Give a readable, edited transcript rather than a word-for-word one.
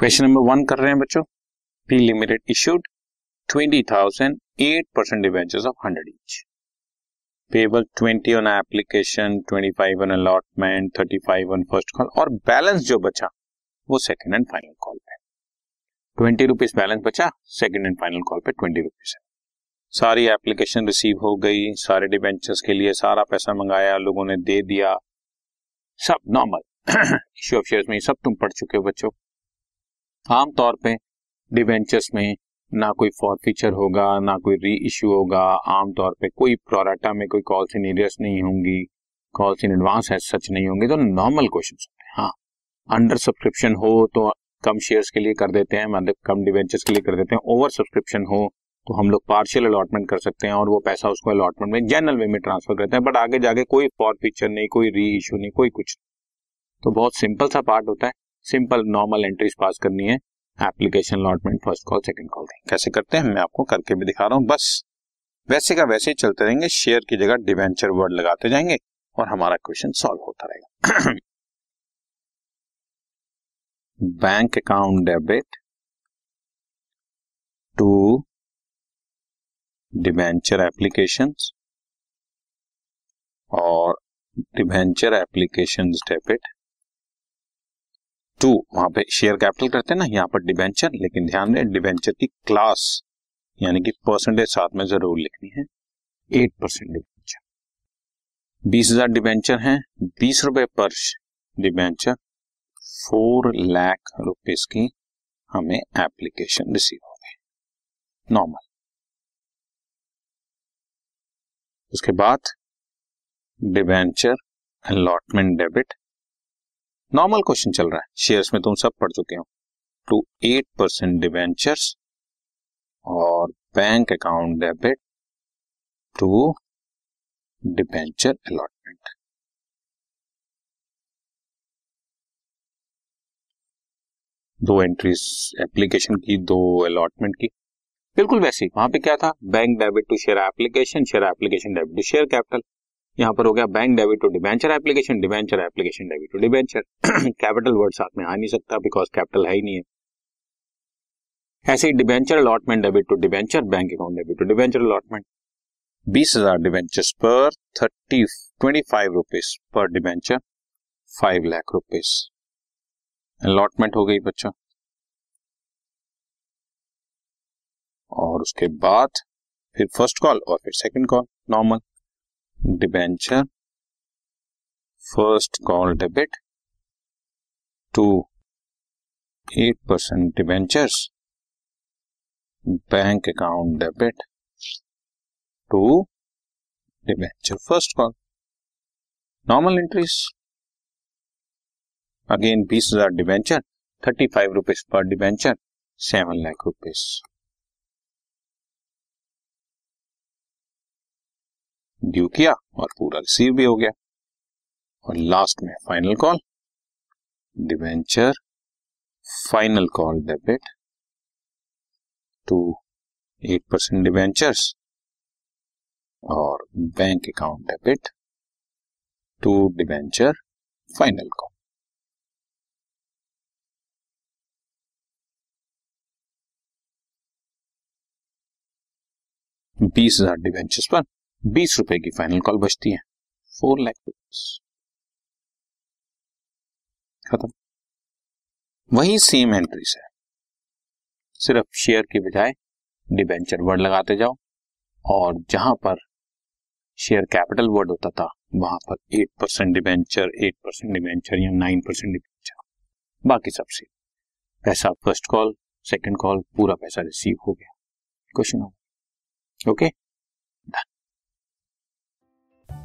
Question number 1 कर रहे हैं बच्चों, P limited issued 20,000 8% debentures of 100 each, payable 20 on application, 25 on allotment, 35 on first call और balance जो बचा वो सेकंड एंड फाइनल कॉल पे। 20 रुपीस बैलेंस बचा, सेकंड एंड फाइनल कॉल पे 20 रुपीस है। सारी एप्लीकेशन रिसीव हो गई, सारे डिबेंचर्स के लिए सारा पैसा मंगाया, लोगों ने दे दिया, सब नॉर्मल। इश्यू ऑफ शेयर्स में सब तुम पढ़ चुके हो बच्चों। आमतौर पे डिबेंचर्स में ना कोई फॉरफीचर होगा, ना कोई री इशू होगा, आमतौर पे कोई प्रोराटा में कोई कॉल्स इन एरियर्स नहीं होंगी, कॉल्स इन एडवांस है सच नहीं होंगे, तो नॉर्मल क्वेश्चन होते हैं। हाँ, अंडर सब्सक्रिप्शन हो तो कम शेयर्स के लिए कर देते हैं, मतलब कम डिबेंचर्स के लिए कर देते हैं। ओवर सब्सक्रिप्शन हो तो हम लोग पार्शियल अलॉटमेंट कर सकते हैं और वो पैसा उसको अलॉटमेंट में जनरल वे में ट्रांसफर करते हैं, बट आगे जाके कोई फॉरफीचर नहीं, कोई री इशू नहीं, कोई कुछ नहीं। तो बहुत सिंपल सा पार्ट होता है, सिंपल नॉर्मल एंट्रीज पास करनी है, application, allotment, first call, second call. कैसे करते हैं मैं आपको करके भी दिखा रहा हूँ, बस वैसे का वैसे ही चलते रहेंगे, शेयर की जगह डिवेंचर वर्ड लगाते जाएंगे और हमारा क्वेश्चन सॉल्व होता रहेगा। Bank account debit to debenture applications और डिबेंचर एप्लीकेशंस डेबिट टू, वहां पे शेयर कैपिटल करते हैं ना, यहाँ पर डिबेंचर, लेकिन ध्यान दें डिबेंचर की क्लास यानी कि परसेंटेज साथ में जरूर लिखनी है। 8% डिबेंचर, 20,000 डिबेंचर हैं, 20 रुपए पर डिबेंचर, 4 लाख रुपीस की हमें एप्लीकेशन रिसीव हो गई नॉर्मल। उसके बाद debenture allotment debit, normal question चल रहा है, शेयर्स में तुम सब पढ़ चुके हो, टू 8% डिबेंचर्स और bank account debit to debenture allotment. दो एंट्रीज एप्लीकेशन की, दो अलॉटमेंट की, बिल्कुल वैसे ही। वहां पे क्या था, bank debit to share application, share application debit to share capital. यहाँ पर हो गया bank debit to debenture application, debenture application debit to debenture. Capital word साथ में आ नहीं सकता बिकॉज कैपिटल है ही नहीं है। ऐसे ही debenture allotment debit to debenture, bank account debit to debenture allotment. 20,000 debentures पर 25 रुपीज पर डिबेंचर, 5 लाख रुपीज अलॉटमेंट हो गई बच्चों। और उसके बाद फिर फर्स्ट कॉल और फिर second call, normal debenture first call debit to 8% debentures, bank account debit to debenture first call, normal entries. Again 20,000 debenture, 35 rupees पर डिबेंचर, 7 लाख रुपीज। ड्यू किया और पूरा रिसीव भी हो गया। और लास्ट में final call debenture final call debit to 8% debentures और bank account debit to debenture final call. बीस हजार डिबेंचर्स पर 20 रुपए की फाइनल कॉल बचती है, 4 लाख रुपए। खत्म। वही सेम एंट्रीज है, सिर्फ शेयर की बजाय डिबेंचर वर्ड लगाते जाओ और जहां पर शेयर कैपिटल वर्ड होता था वहां पर 8% डिबेंचर, 8% डिबेंचर या 9% डिबेंचर, बाकी सब सेम। पैसा फर्स्ट कॉल, सेकंड कॉल, पूरा पैसा रिसीव हो गया। क्वेश्चन हो ओके।